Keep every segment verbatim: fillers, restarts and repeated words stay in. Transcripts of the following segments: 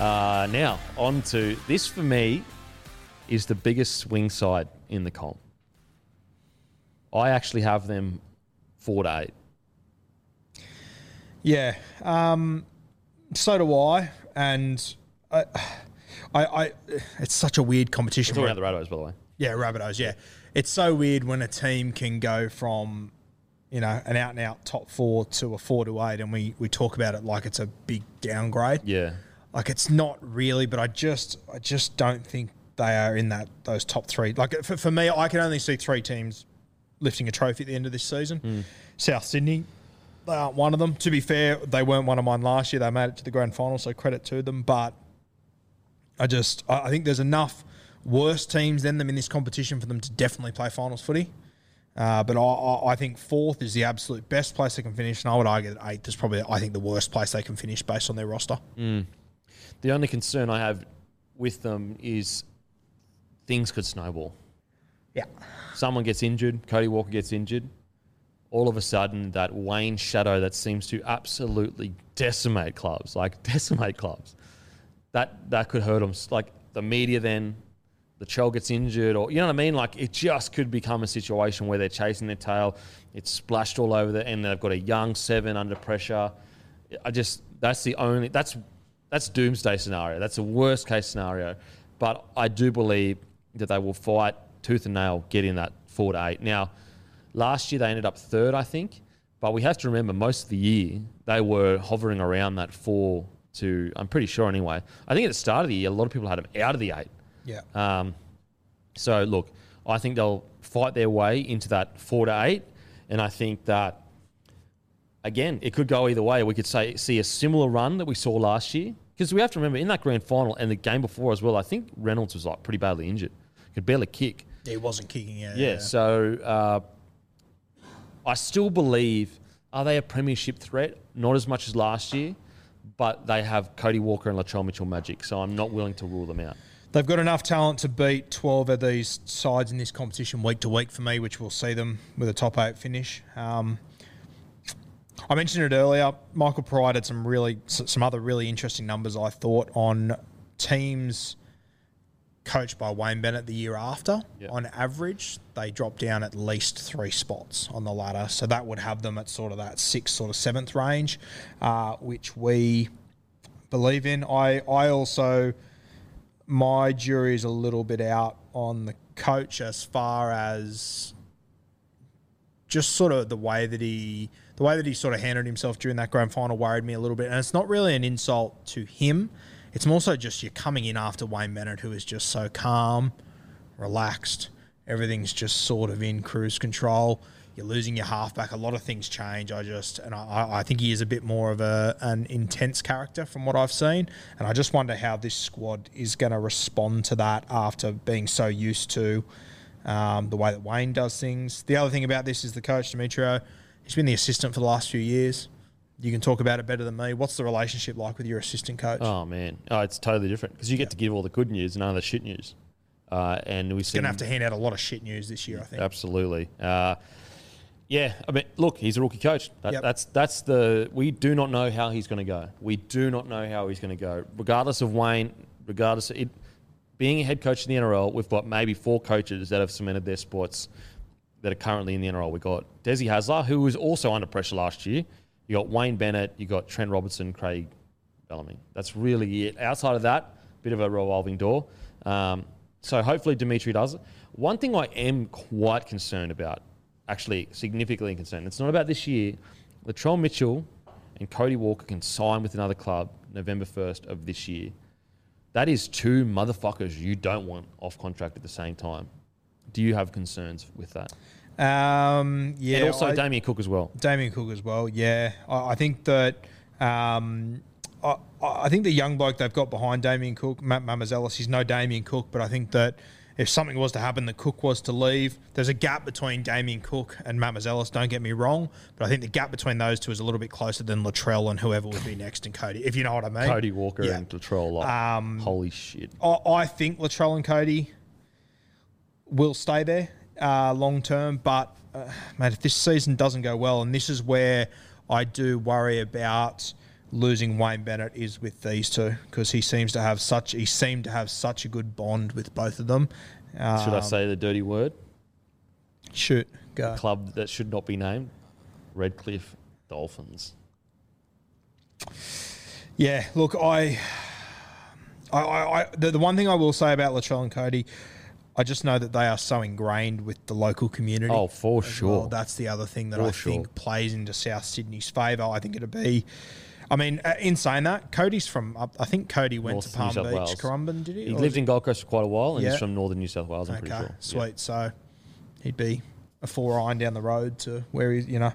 Uh, now, on to this for me is the biggest swing side in the comp. I actually have them four to eight. Yeah, um, so do I. And I, I, I, it's such a weird competition. We're talking about the Rabbitohs, by the way. Yeah, Rabbitohs, yeah. It's so weird when a team can go from, you know, an out-and-out top four to a four to eight, and we, we talk about it like it's a big downgrade. Yeah. Like, it's not really, but I just I just don't think they are in that those top three. Like, for, for me, I can only see three teams lifting a trophy at the end of this season. Mm. South Sydney, they aren't one of them. To be fair, they weren't one of mine last year. They made it to the grand final, so credit to them. But I just I think there's enough worse teams than them in this competition for them to definitely play finals footy. Uh, but I, I think fourth is the absolute best place they can finish, and I would argue that eighth is probably, I think, the worst place they can finish based on their roster. Mm. The only concern I have with them is things could snowball. Yeah. Someone gets injured. Cody Walker gets injured. All of a sudden, that Wayne shadow that seems to absolutely decimate clubs, like decimate clubs, that that could hurt them. Like the media then, the child gets injured, or you know what I mean? Like it just could become a situation where they're chasing their tail. It's splashed all over there, and they've got a young seven under pressure. I just, that's the only, that's... That's doomsday scenario. That's a worst case scenario. But I do believe that they will fight tooth and nail, get in that four to eight. Now, last year they ended up third, I think. But we have to remember most of the year they were hovering around that four to, I'm pretty sure anyway. I think at the start of the year, a lot of people had them out of the eight. Yeah. Um. So, look, I think they'll fight their way into that four to eight. And I think that, again, it could go either way. We could say see a similar run that we saw last year. Because we have to remember, in that grand final and the game before as well, I think Reynolds was like pretty badly injured. Could barely kick. He wasn't kicking out. Yeah, yeah. so uh, I still believe, are they a premiership threat? Not as much as last year, but they have Cody Walker and Latrell Mitchell magic, so I'm not willing to rule them out. They've got enough talent to beat twelve of these sides in this competition week to week for me, which will see them with a top eight finish. Um I mentioned it earlier. Michael Pride had some really, some other really interesting numbers, I thought, on teams coached by Wayne Bennett the year after. Yep. On average, they dropped down at least three spots on the ladder. So that would have them at sort of that sixth, sort of seventh range, uh, which we believe in. I, I also, my jury is a little bit out on the coach as far as just sort of the way that he... The way that he sort of handled himself during that grand final worried me a little bit. And it's not really an insult to him. It's more so just you're coming in after Wayne Bennett, who is just so calm, relaxed. Everything's just sort of in cruise control. You're losing your halfback. A lot of things change. I just, and I, I think he is a bit more of a an intense character from what I've seen. And I just wonder how this squad is going to respond to that after being so used to um, the way that Wayne does things. The other thing about this is the coach, Demetriou. He's been the assistant for the last few years. You can talk about it better than me. What's the relationship like with your assistant coach? Oh, man. Oh, it's totally different because you get yeah. to give all the good news and none of the shit news. Uh, and we're going to have to hand out a lot of shit news this year, I think. Absolutely. Uh, yeah. I mean, look, he's a rookie coach. That, yep. That's that's the – we do not know how he's going to go. We do not know how he's going to go. Regardless of Wayne, regardless of it, being a head coach in the N R L, we've got maybe four coaches that have cemented their sports that are currently in the N R L. We've got Desi Hasler, who was also under pressure last year. You got Wayne Bennett. You got Trent Robertson, Craig Bellamy. That's really it. Outside of that, bit of a revolving door. Um, so hopefully Demetriou does it. One thing I am quite concerned about, actually significantly concerned, it's not about this year. Latrell Mitchell and Cody Walker can sign with another club November first of this year. That is two motherfuckers you don't want off contract at the same time. Do you have concerns with that? Um, yeah. And also I, Damien Cook as well. Damien Cook as well, yeah. I, I think that um, I, I think the young bloke they've got behind Damien Cook, Matt Mazzellis, he's no Damien Cook, but I think that if something was to happen, that Cook was to leave, there's a gap between Damien Cook and Matt Mazzellis, don't get me wrong, but I think the gap between those two is a little bit closer than Latrell and whoever would be next and Cody, if you know what I mean. Cody Walker yeah. and Latrell, like, um, holy shit. I, I think Latrell and Cody will stay there. Uh, long term, but uh, mate, if this season doesn't go well, and this is where I do worry about losing Wayne Bennett is with these two, because he seems to have such he seemed to have such a good bond with both of them. Um, should I say the dirty word? Shoot, go. A club that should not be named, Redcliffe Dolphins. Yeah, look, I, I, I, I the, the one thing I will say about Latrell and Cody. I just know that they are so ingrained with the local community. Oh, for sure. Well. That's the other thing that for I sure. think plays into South Sydney's favour. I think it'd be... I mean, in saying that, Cody's from... Up, I think Cody went North to Palm Beach, Wales. Currumbin, did he? He or lived in Gold Coast for quite a while, and yeah. he's from northern New South Wales, I'm okay, pretty sure. Sweet. Yeah. So he'd be a four-iron down the road to where he's, you know,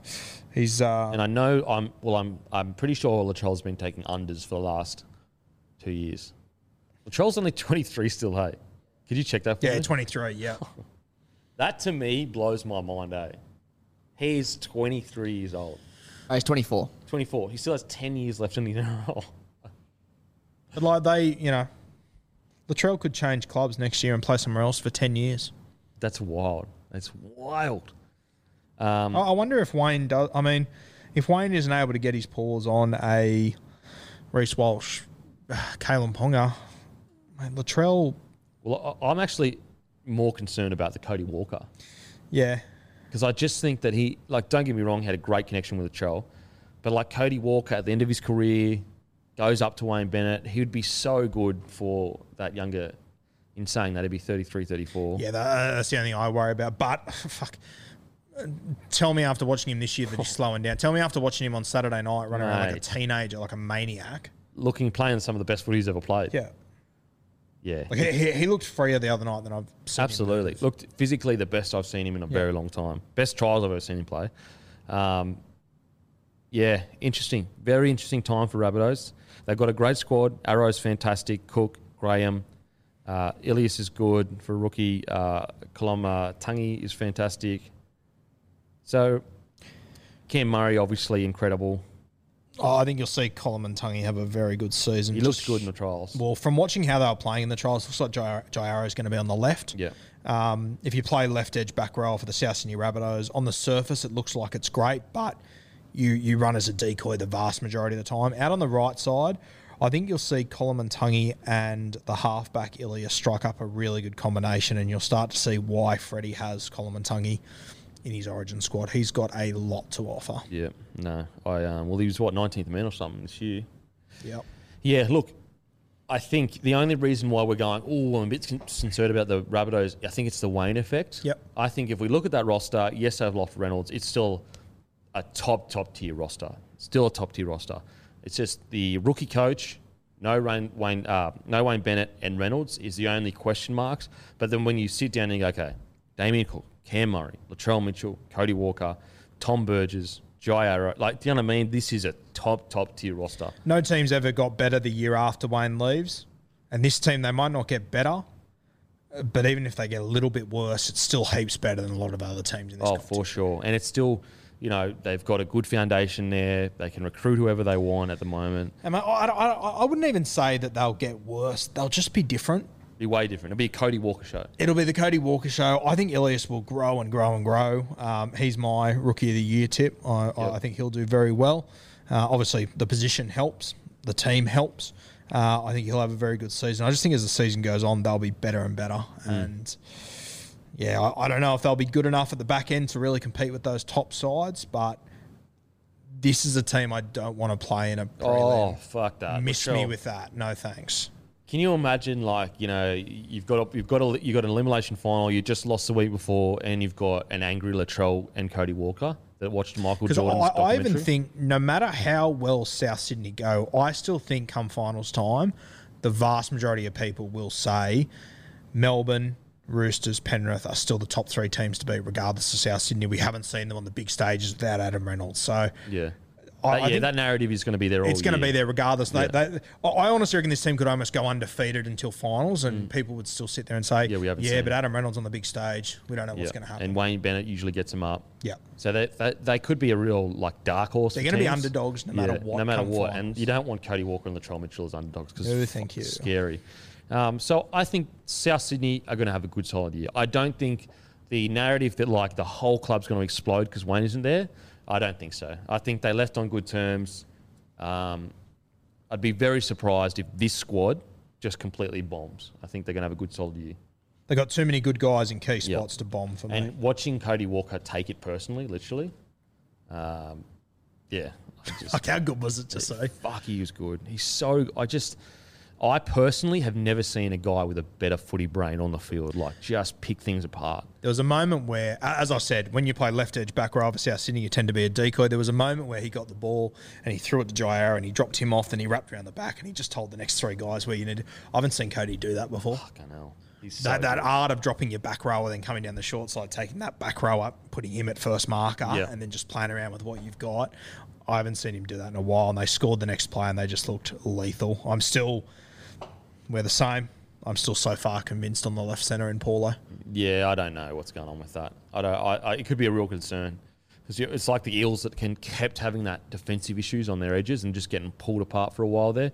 he's... Uh, and I know... I'm Well, I'm I'm pretty sure Latrell's been taking unders for the last two years. Latrell's only twenty-three still, hey? Could you check that for yeah, me? Yeah, twenty-three, yeah. That, to me, blows my mind, eh? He's twenty-three years old. Oh, he's twenty-four. twenty-four. He still has ten years left in the N R L. But, like, they, you know, Latrell could change clubs next year and play somewhere else for ten years. That's wild. That's wild. Um, I wonder if Wayne does... I mean, if Wayne isn't able to get his paws on a Reece Walsh, Kalen Ponga, man, Latrell... Well, I'm actually more concerned about the Cody Walker. Yeah. Because I just think that he, like, don't get me wrong, he had a great connection with Latrell. But, like, Cody Walker at the end of his career goes up to Wayne Bennett. He would be so good for that younger, in saying that, he'd be thirty-three, thirty-four. Yeah, that, that's the only thing I worry about. But, fuck, tell me after watching him this year that he's slowing down. Tell me after watching him on Saturday night running Mate. around like a teenager, like a maniac. Looking, playing some of the best footy he's ever played. Yeah. Yeah, like he, he looked freer the other night than I've seen absolutely. Him looked physically the best I've seen him in a yeah. very long time. Best trials I've ever seen him play. Um, yeah, interesting. Very interesting time for Rabbitohs. They've got a great squad. Arrow's fantastic. Cook, Graham. Uh, Ilias is good for a rookie. Uh, Koloamatangi is fantastic. So Cam Murray, obviously incredible. Oh, I think you'll see Koloamatangi have a very good season. He looks good in the trials. Well, from watching how they were playing in the trials, it looks like Jai Arrow is going to be on the left. Yeah. Um, if you play left edge back row for the South Sydney Rabbitohs, on the surface it looks like it's great, but you you run as a decoy the vast majority of the time. Out on the right side, I think you'll see Koloamatangi and the halfback Ilias strike up a really good combination, and you'll start to see why Freddie has Koloamatangi in his origin squad. He's got a lot to offer. Yeah, no. I um, Well, he was, what, nineteenth man or something this year? Yeah. Yeah, look, I think the only reason why we're going, oh, I'm a bit concerned about the Rabbitohs, I think it's the Wayne effect. Yep. I think if we look at that roster, yes, they've lost Reynolds. It's still a top, top-tier roster. Still a top-tier roster. It's just the rookie coach, no Wayne, uh, no Wayne Bennett and Reynolds is the only question marks. But then when you sit down and you go, okay, Damien Cook, Cam Murray, Latrell Mitchell, Cody Walker, Tom Burgess, Jai Arrow. Like, do you know what I mean? This is a top, top-tier roster. No team's ever got better the year after Wayne leaves. And this team, they might not get better, but even if they get a little bit worse, it's still heaps better than a lot of other teams in this competition. Oh, for sure. And it's still you know, they've got a good foundation there. They can recruit whoever they want at the moment. And I, I, I, I wouldn't even say that they'll get worse. They'll just be different. Be way different. It'll be a Cody Walker show. It'll be the Cody Walker show. I think Ilias will grow and grow and grow. Um, he's my rookie of the year tip. I, yep. I think he'll do very well. Uh, obviously, the position helps. The team helps. Uh, I think he'll have a very good season. I just think as the season goes on, they'll be better and better. Mm. And, yeah, I, I don't know if they'll be good enough at the back end to really compete with those top sides, but this is a team I don't want to play in a prelim. Oh, fuck that. Miss sure. me with that. No thanks. Can you imagine, like, you know, you've got you've got a, you've got an elimination final, you just lost the week before, and you've got an angry Latrell and Cody Walker that watched Michael Jordan's I, documentary? I even think, no matter how well South Sydney go, I still think come finals time, the vast majority of people will say Melbourne, Roosters, Penrith are still the top three teams to beat, regardless of South Sydney. We haven't seen them on the big stages without Adam Reynolds, so yeah. I, that, yeah, that narrative is going to be there all It's going year. to be there regardless. They, yeah. they, I honestly reckon this team could almost go undefeated until finals and mm. people would still sit there and say, yeah, we haven't yeah seen but it. Adam Reynolds on the big stage. We don't know yeah. what's going to happen. And Wayne Bennett usually gets them up. Yeah. So they, they, they could be a real, like, dark horse. They're going to be underdogs no matter yeah, what. No matter what. Finals. And you don't want Cody Walker and Latrell Mitchell as underdogs because no, it's you. scary. Um, so I think South Sydney are going to have a good solid year. I don't think the narrative that, like, the whole club's going to explode because Wayne isn't there, I don't think so. I think they left on good terms. Um, I'd be very surprised if this squad just completely bombs. I think they're going to have a good solid year. They got too many good guys in key spots yep. to bomb for me. And watching Cody Walker take it personally, literally, um, yeah. I just, how good was it to say? Fuck, he was good. He's so. I just. I personally have never seen a guy with a better footy brain on the field, like just pick things apart. There was a moment where, as I said, when you play left edge back row for South Sydney, you tend to be a decoy. There was a moment where he got the ball and he threw it to Jai Arrow and he dropped him off and he wrapped around the back and he just told the next three guys where you need to. I haven't seen Cody do that before. Fucking hell. He's so that, that art of dropping your back row and then coming down the short side, taking that back row up, putting him at first marker yep. and then just playing around with what you've got. I haven't seen him do that in a while, and they scored the next play and they just looked lethal. I'm still – we're the same. I'm still so far convinced on the left centre in Paulo. Yeah, I don't know what's going on with that. I don't. I, I, it could be a real concern. It's like the Eels that can kept having that defensive issues on their edges and just getting pulled apart for a while there.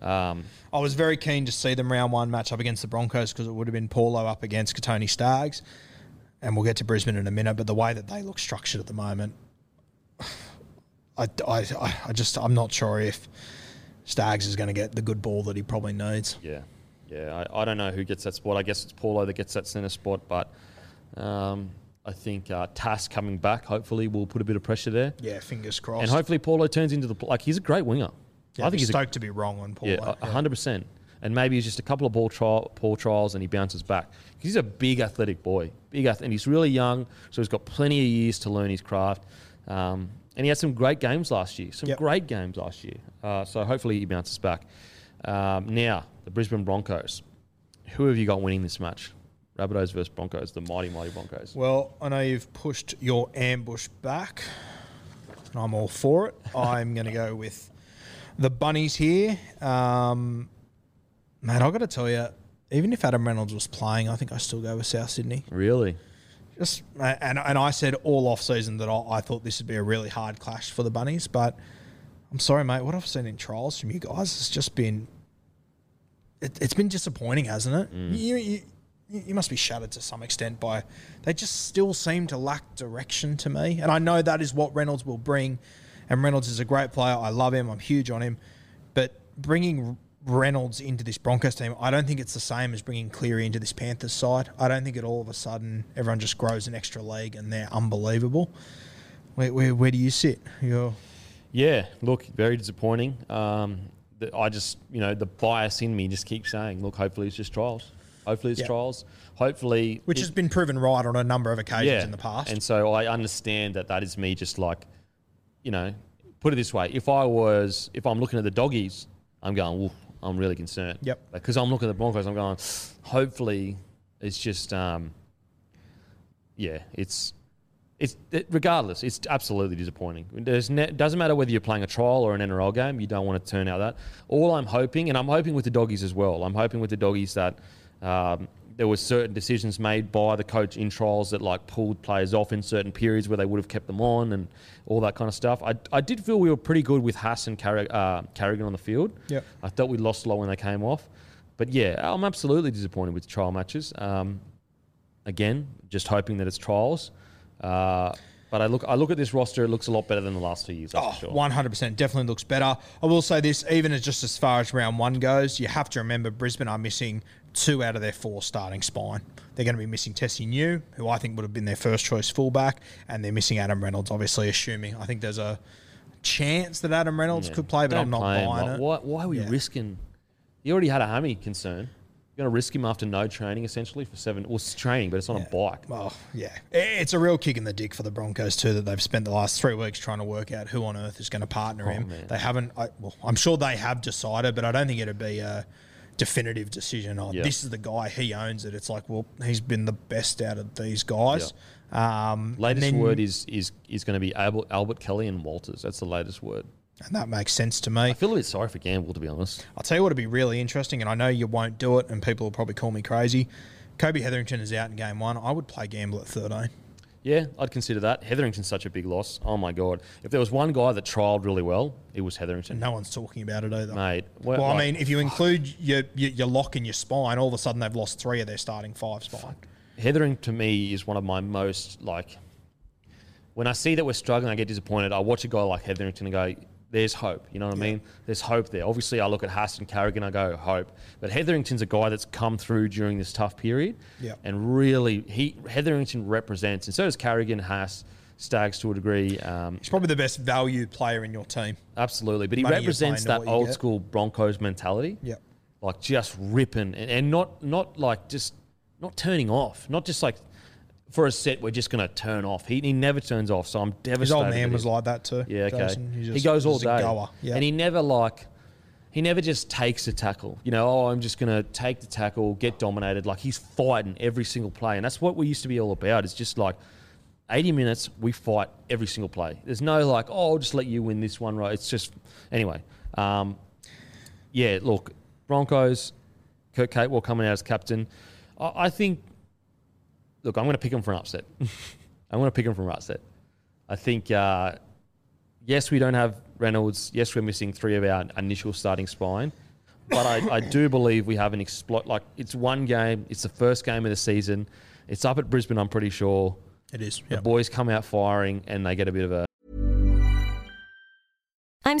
Um, I was very keen to see them round one match up against the Broncos because it would have been Paulo up against Kotoni Staggs, and we'll get to Brisbane in a minute, but the way that they look structured at the moment – I, I, I just, I'm not sure if Staggs is going to get the good ball that he probably needs. Yeah. Yeah. I, I don't know who gets that spot. I guess it's Paulo that gets that centre spot, but um, I think uh, Tass coming back hopefully will put a bit of pressure there. Yeah, fingers crossed. And hopefully Paulo turns into the, like, he's a great winger. Yeah, I think he's stoked a, to be wrong on Paulo. Yeah, yeah. one hundred percent. And maybe he's just a couple of ball, trial, ball trials and he bounces back. He's a big athletic boy. Big ath- And he's really young, so he's got plenty of years to learn his craft. Um, And he had some great games last year. Some yep. great games last year. Uh, so hopefully he bounces back. Um, now, the Brisbane Broncos. Who have you got winning this match? Rabbitohs versus Broncos, the mighty, mighty Broncos. Well, I know you've pushed your ambush back, and I'm all for it. I'm going to go with the Bunnies here. Um, man, I've got to tell you, even if Adam Reynolds was playing, I think I still go with South Sydney. Really? Just, and, and I said all off-season that I, I thought this would be a really hard clash for the Bunnies, but I'm sorry, mate, what I've seen in trials from you guys has just been it, – it's been disappointing, hasn't it? Mm. You, you you must be shattered to some extent by – they just still seem to lack direction to me, and I know that is what Reynolds will bring, and Reynolds is a great player. I love him. I'm huge on him, but bringing – Reynolds into this Broncos team, I don't think it's the same as bringing Cleary into this Panthers side. I don't think it all of a sudden everyone just grows an extra league and they're unbelievable. Where where, where do you sit? You're... Yeah, look, very disappointing. Um, the, I just, you know, the bias in me just keeps saying, look, hopefully it's just trials. Hopefully it's yep. trials. Hopefully... Which it, has been proven right on a number of occasions yeah, in the past. And so I understand that that is me just like, you know, put it this way. If I was, if I'm looking at the doggies, I'm going, woof. I'm really concerned. Yep. Because I'm looking at the Broncos, I'm going, hopefully it's just, um, yeah, it's, it's it, regardless, it's absolutely disappointing. It ne- doesn't matter whether you're playing a trial or an N R L game, you don't want to turn out that. All I'm hoping, and I'm hoping with the doggies as well, I'm hoping with the doggies that um, there were certain decisions made by the coach in trials that like pulled players off in certain periods where they would have kept them on and all that kind of stuff. I, I did feel we were pretty good with Haas and Carrig- uh, Carrigan on the field. Yep. I thought we lost a lot when they came off. But yeah, I'm absolutely disappointed with trial matches. Um, again, just hoping that it's trials. Uh, but I look I look at this roster, it looks a lot better than the last two years. Oh, for sure. one hundred percent. Definitely looks better. I will say this, even as just as far as round one goes, you have to remember Brisbane are missing two out of their four starting spine. They're going to be missing Tessie New, who I think would have been their first choice fullback, and they're missing Adam Reynolds, obviously, assuming. I think there's a chance that Adam Reynolds yeah. could play, but Don't I'm not buying like, it. Why, why are we yeah. risking... He already had a hammy concern. You're going to risk him after no training, essentially, for seven... Well, it's training, but it's on yeah. a bike. Well, yeah. It's a real kick in the dick for the Broncos, too, that they've spent the last three weeks trying to work out who on earth is going to partner oh, him. Man. They haven't... I, well, I'm sure they have decided, but I don't think it'd be a definitive decision on yep. this is the guy, he owns it. It's like, well, he's been the best out of these guys. Yep. Um, latest then, word is is is going to be Albert, Albert Kelly and Walters. That's the latest word. And that makes sense to me. I feel a bit sorry for Gamble, to be honest. I'll tell you what would be really interesting, and I know you won't do it, and people will probably call me crazy. Kobe Hetherington is out in game one. I would play Gamble at thirteen. Yeah, I'd consider that. Hetherington's such a big loss. Oh, my God. If there was one guy that trialled really well, it was Hetherington. No one's talking about it either. Mate. Well, well like, I mean, if you include your, your, your lock and your spine, all of a sudden they've lost three of their starting five spine. Hetherington, to me, is one of my most, like... When I see that we're struggling, I get disappointed. I watch a guy like Hetherington and go... There's hope, you know what yeah. I mean? There's hope there. Obviously, I look at Haas and Carrigan, I go, hope. But Hetherington's a guy that's come through during this tough period. Yeah. And really, he Hetherington represents, and so does Carrigan, Haas, Staggs to a degree. Um, He's probably the best value player in your team. Absolutely. But Money he represents that old get. school Broncos mentality. Yeah. Like just ripping and, and not, not like just not turning off, not just like... For a set, we're just going to turn off. He, he never turns off, so I'm devastated. His old man was like that too. Yeah, okay. Jason, he, just, he goes all day. Yep. And he never like, he never just takes a tackle. You know, oh, I'm just going to take the tackle, get dominated. Like he's fighting every single play. And that's what we used to be all about. It's just like eighty minutes, we fight every single play. There's no like, oh, I'll just let you win this one, right? It's just, anyway. Um, yeah, look, Broncos, Kurt Capewell coming out as captain. I, I think... Look, I'm going to pick him for an upset. I'm going to pick him for an upset. I think, uh, yes, we don't have Reynolds. Yes, we're missing three of our initial starting spine. But I, I do believe we have an exploit. Like, it's one game. It's the first game of the season. It's up at Brisbane, I'm pretty sure. It is. Yep. The boys come out firing and they get a bit of a... I'm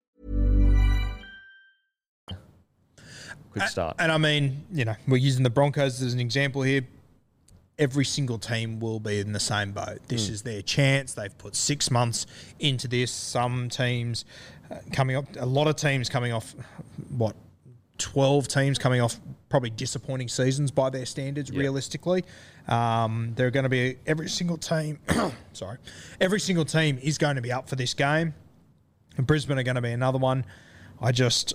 Quick start. And, and I mean, you know, we're using the Broncos as an example here. Every single team will be in the same boat. This mm. is their chance. They've put six months into this. Some teams uh, coming up, a lot of teams coming off, what, twelve teams coming off probably disappointing seasons by their standards, yep. realistically. Um, they're going to be every single team, sorry, every single team is going to be up for this game. And Brisbane are going to be another one. I just...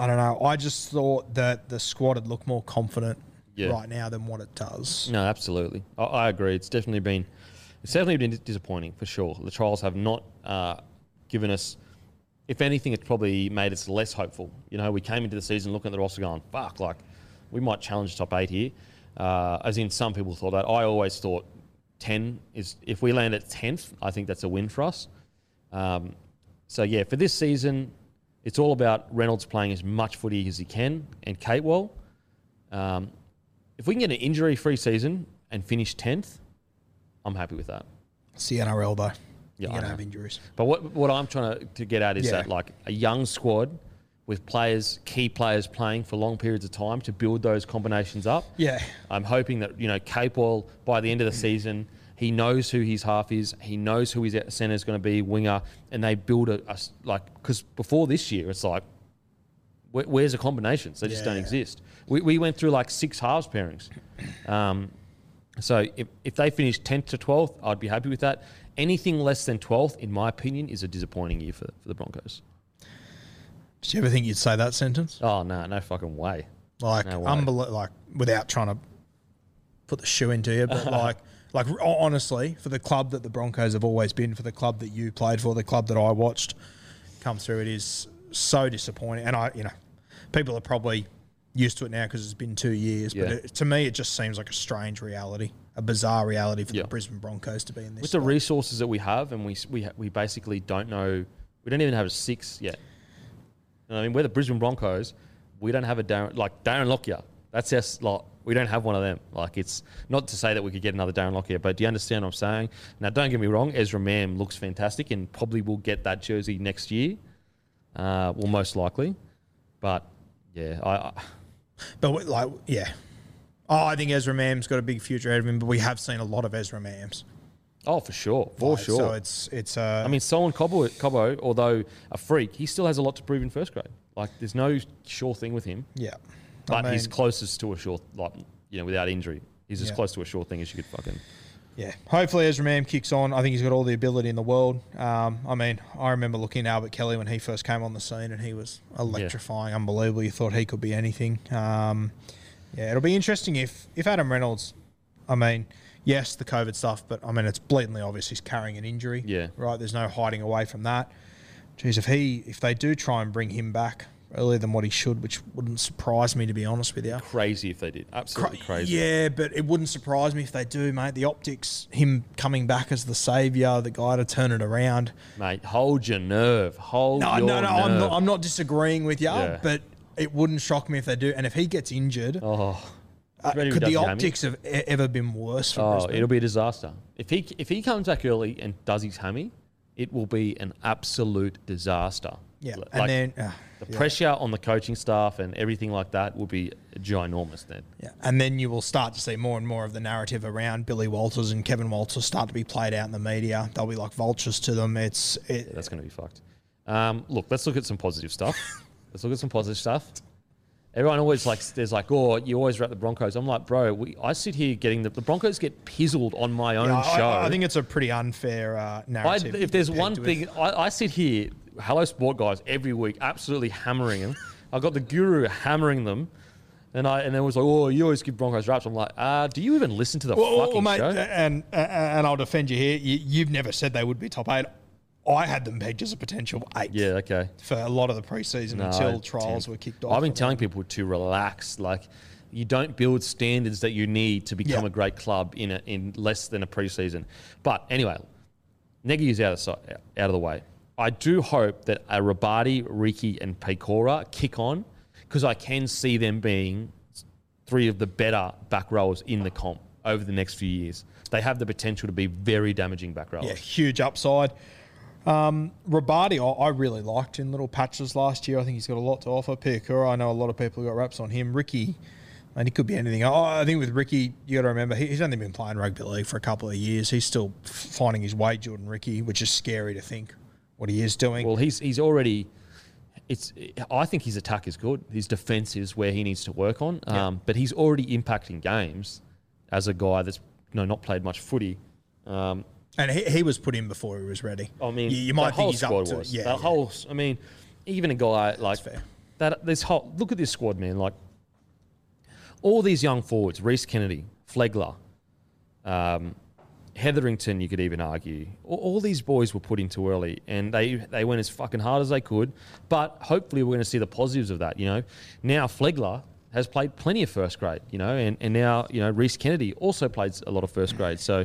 I don't know. I just thought that the squad would look more confident yeah. right now than what it does. No, absolutely. I, I agree. It's definitely been it's definitely been disappointing for sure. The trials have not uh, given us, if anything, it's probably made us less hopeful. You know, we came into the season looking at the roster going, fuck, like we might challenge top eight here. Uh, as in, some people thought that. I always thought ten is, if we land at tenth, I think that's a win for us. Um, so yeah, for this season. It's all about Reynolds playing as much footy as he can and Capewell. Um, if we can get an injury-free season and finish tenth, I'm happy with that. It's the N R L, though. Yeah, You're going to have injuries. But what what I'm trying to, to get at is yeah. that like a young squad with players, key players playing for long periods of time to build those combinations up. Yeah. I'm hoping that, you know, Capewell, by the end of the season... He knows who his half is. He knows who his centre is going to be, winger, and they build a, a like because before this year, it's like where's the combinations? They just yeah, don't yeah. exist. We, we went through like six halves pairings. Um, so if, if they finished tenth to twelfth, I'd be happy with that. Anything less than twelfth, in my opinion, is a disappointing year for, for the Broncos. Did you ever think you'd say that sentence? Oh, no, no fucking way. Like, no way. Unbel- like without trying to put the shoe into you, but like, like honestly, for the club that the Broncos have always been, for the club that you played for, the club that I watched come through, it is so disappointing. And I, you know, people are probably used to it now because it's been two years. Yeah. But it, to me, it just seems like a strange reality, a bizarre reality for yeah. the Brisbane Broncos to be in this. With spot. The resources that we have, and we we ha- we basically don't know, we don't even have a six yet. You know what I mean, we're the Brisbane Broncos. We don't have a Darren, like Darren Lockyer. That's our slot. We don't have one of them. Like, it's not to say that we could get another Darren Lockyer, but do you understand what I'm saying? Now, don't get me wrong. Ezra Mam looks fantastic and probably will get that jersey next year. Uh, well, most likely. But, yeah. I, I But, like, yeah. Oh, I think Ezra Mam's got a big future ahead of him, but we have seen a lot of Ezra Mams. Oh, for sure. For like, sure. So it's... it's. Uh, I mean, Solon Cobbo, Cobbo, although a freak, he still has a lot to prove in first grade. Like, there's no sure thing with him. Yeah. But I mean, he's closest to a sure... Like, you know, without injury. He's as yeah. close to a sure thing as you could fucking... Yeah. Hopefully Ezra Mam kicks on. I think he's got all the ability in the world. Um, I mean, I remember looking at Albert Kelly when he first came on the scene, and he was electrifying, yeah. unbelievable. You thought he could be anything. Um, yeah, it'll be interesting if, if Adam Reynolds... I mean... Yes, the COVID stuff, but, I mean, it's blatantly obvious he's carrying an injury. Yeah. Right? There's no hiding away from that. Jeez, if he, if they do try and bring him back earlier than what he should, which wouldn't surprise me, to be honest with you. Crazy if they did. Absolutely Cra- crazy. Yeah, but it wouldn't surprise me if they do, mate. The optics, him coming back as the saviour, the guy to turn it around. Mate, hold your nerve. Hold no, your no, no, nerve. No, no, no, I'm not, I'm not disagreeing with you, yeah. but it wouldn't shock me if they do. And if he gets injured... Oh. Uh, could the optics hammy. have ever been worse for Brisbane? Oh, it'll be a disaster. If he if he comes back early and does his hammy, it will be an absolute disaster. Yeah, like, and then uh, the yeah. pressure on the coaching staff and everything like that will be ginormous then. Yeah, and then you will start to see more and more of the narrative around Billy Walters and Kevin Walters start to be played out in the media. They'll be like vultures to them. It's it, yeah, that's going to be fucked. Um, look, let's look at some positive stuff. let's look at some positive stuff. Everyone always likes, there's like, oh, you always rap the Broncos. I'm like, bro, we, I sit here getting the, the Broncos get pizzled on my own yeah, show. I, I think it's a pretty unfair uh, narrative. I, if there's one thing, I, I sit here, Hello Sport guys, every week, absolutely hammering them. I got the guru hammering them. And I and then it was like, oh, you always give Broncos raps. I'm like, uh, do you even listen to the well, fucking well, mate, show? And, and, and I'll defend you here. You, you've never said they would be top eight. I had them pegged as a potential eight. Yeah, okay. For a lot of the preseason no, until trials ten. Were kicked off. I've been telling people to relax. Like, you don't build standards that you need to become yeah. a great club in a, in less than a preseason. But anyway, Negi is out of sight, out of the way. I do hope that a Rabadi, Riki, and Pecora kick on, because I can see them being three of the better back rowers in the comp over the next few years. They have the potential to be very damaging back rowers. Yeah, huge upside. Um, Rabadi, I, I really liked in little patches last year. I think he's got a lot to offer. Piakura, I know a lot of people got raps on him. Riki, and he could be anything. Oh, I think with Riki, you got to remember, he, he's only been playing rugby league for a couple of years. He's still finding his way, Jordan Riki, which is scary to think what he is doing. Well, he's he's already... It's. I think his attack is good. His defence is where he needs to work on. Um, yeah. But he's already impacting games as a guy that's you know, not played much footy. Um And he, he was put in before he was ready. I mean, you, you might think he's up to was. Yeah, the yeah. whole. I mean, even a guy like that. This whole look at this squad, man. Like all these young forwards: Reese Kennedy, Flegler, um, Hetherington. You could even argue all, all these boys were put in too early, and they they went as fucking hard as they could. But hopefully, we're going to see the positives of that. You know, now Flegler has played plenty of first grade. You know, and and now you know Reese Kennedy also plays a lot of first grade. So.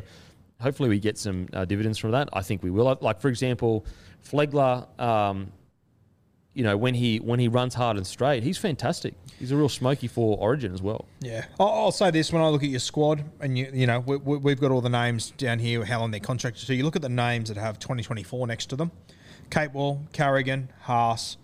Hopefully we get some uh, dividends from that. I think we will. Like, for example, Flegler, um, you know, when he when he runs hard and straight, he's fantastic. He's a real smoky for Origin as well. Yeah. I'll, I'll say this. When I look at your squad, and, you you know, we, we, we've got all the names down here, how long they're contracted to. You look at the names that have twenty twenty-four next to them. Capewell, Carrigan, Haas,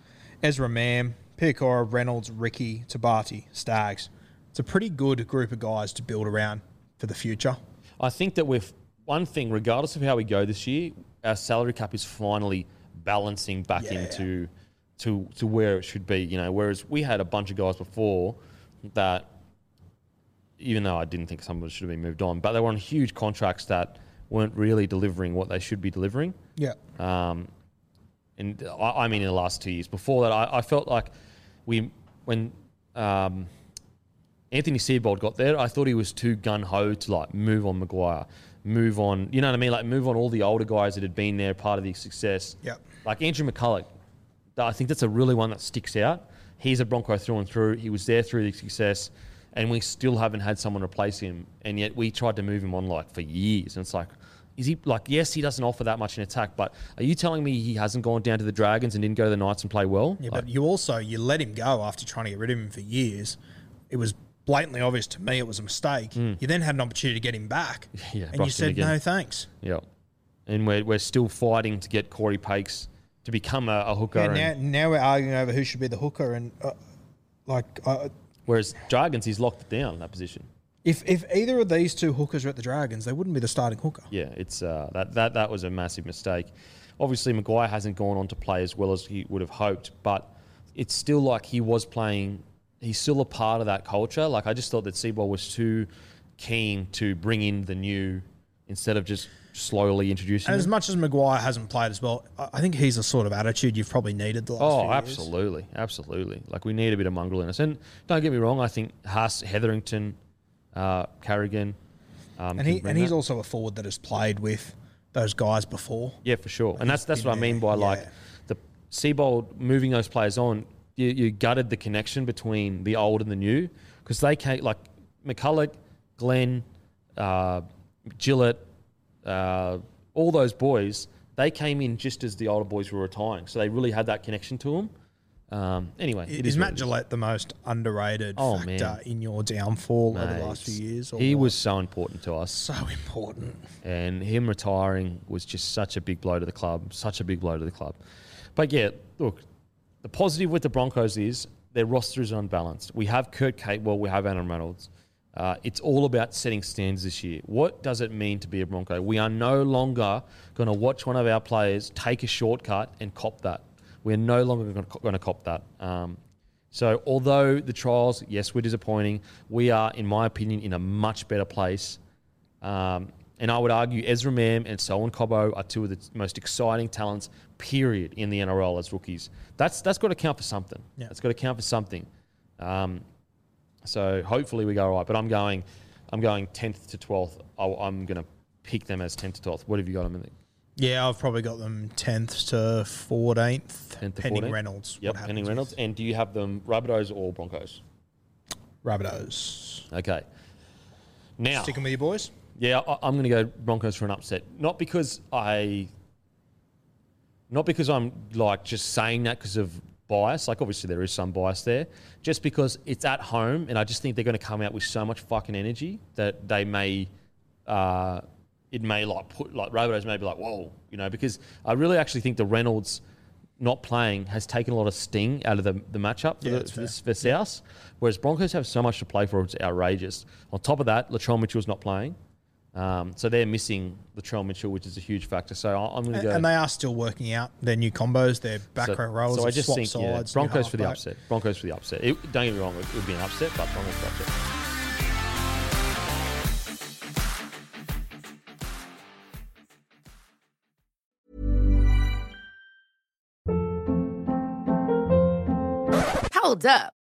Ezra Mam, Piakora, Reynolds, Riki, Tabati, Staggs. It's a pretty good group of guys to build around for the future. I think that we've... One thing, regardless of how we go this year, our salary cap is finally balancing back yeah. into to to where it should be, you know. Whereas we had a bunch of guys before that, even though I didn't think some of them should have been moved on, but they were on huge contracts that weren't really delivering what they should be delivering. Yeah. Um, and I, I mean, in the last two years. Before that, I, I felt like we when um, Anthony Seibold got there, I thought he was too gun-ho to like move on Maguire, move on, you know what I mean? Like move on all the older guys that had been there, part of the success. Yeah. Like Andrew McCullough, I think that's a really one that sticks out. He's a Bronco through and through. He was there through the success, and we still haven't had someone replace him. And yet we tried to move him on like for years. And it's like, is he like, yes, he doesn't offer that much in attack, but are you telling me he hasn't gone down to the Dragons and didn't go to the Knights and play well? Yeah, like, but you also, you let him go after trying to get rid of him for years. It was blatantly obvious to me it was a mistake. Mm. You then had an opportunity to get him back. Yeah, and you said, no, thanks. Yeah. And we're, we're still fighting to get Corey Pakes to become a, a hooker. Yeah, now, now we're arguing over who should be the hooker. and uh, like. Uh, Whereas Dragons, he's locked it down in that position. If if either of these two hookers were at the Dragons, they wouldn't be the starting hooker. Yeah, it's uh, that, that that was a massive mistake. Obviously, Maguire hasn't gone on to play as well as he would have hoped, but it's still like he was playing. He's still a part of that culture. Like, I just thought that Seibold was too keen to bring in the new instead of just slowly introducing. And as much as Maguire hasn't played as well, I think he's a sort of attitude you've probably needed the last oh, few years. Oh, absolutely. Absolutely. Like, we need a bit of mongrel in us. And don't get me wrong, I think Haas, Hetherington, uh, Carrigan. Um, and he, and he's that. also a forward that has played with those guys before. Yeah, for sure. And, and that's that's what there. I mean by, yeah. like, the Seibold moving those players on, you, you gutted the connection between the old and the new because they can't, like, McCulloch, Glenn, uh, Gillett, Uh, all those boys, they came in just as the older boys were retiring. So they really had that connection to them. Um, anyway, it, it is, is Matt Gillett is. the most underrated oh, factor man. in your downfall Mate, over the last few years? Or he what? was so important to us. So important. And him retiring was just such a big blow to the club, such a big blow to the club. But yeah, look, the positive with the Broncos is their roster is unbalanced. We have Kurt Capewell, we have Adam Reynolds. Uh, it's all about setting standards this year. What does it mean to be a Bronco? We are no longer going to watch one of our players take a shortcut and cop that. We're no longer going to cop that. Um, so although the trials, yes, were disappointing, we are, in my opinion, in a much better place. Um, and I would argue Ezra Mam and Solon Cobbo are two of the most exciting talents, period, in the N R L as rookies. That's That's got to count for something. Yeah. That's got to count for something. Um So hopefully we go all right. But I'm going I'm going tenth to twelfth. I'll, I'm going to pick them as tenth to twelfth. What have you got them in there? Yeah, I've probably got them tenth to fourteenth, tenth to pending fourteenth. Reynolds. Yep, pending Reynolds. And do you have them Rabbitohs or Broncos? Rabbitohs. Okay. Now, sticking with you, boys? Yeah, I, I'm going to go Broncos for an upset. Not because I... Not because I'm, like, just saying that because of... bias, like obviously there is some bias there, just because it's at home, and I just think they're going to come out with so much fucking energy that they may, uh, it may like put like Rabbitohs may be like whoa, you know, because I really actually think the Reynolds not playing has taken a lot of sting out of the the matchup for, yeah, the, for, this, for South, whereas Broncos have so much to play for, it's outrageous. On top of that, Latrell Mitchell's not playing. Um, so they're missing Latrell Mitchell, which is a huge factor. So I'm going to go... And they are still working out their new combos, their back so, row rolls, so I just swap think, sides. Yeah, Broncos for the back. upset. Broncos for the upset. It, don't get me wrong, it would be an upset, but Broncos for the upset. Hold up.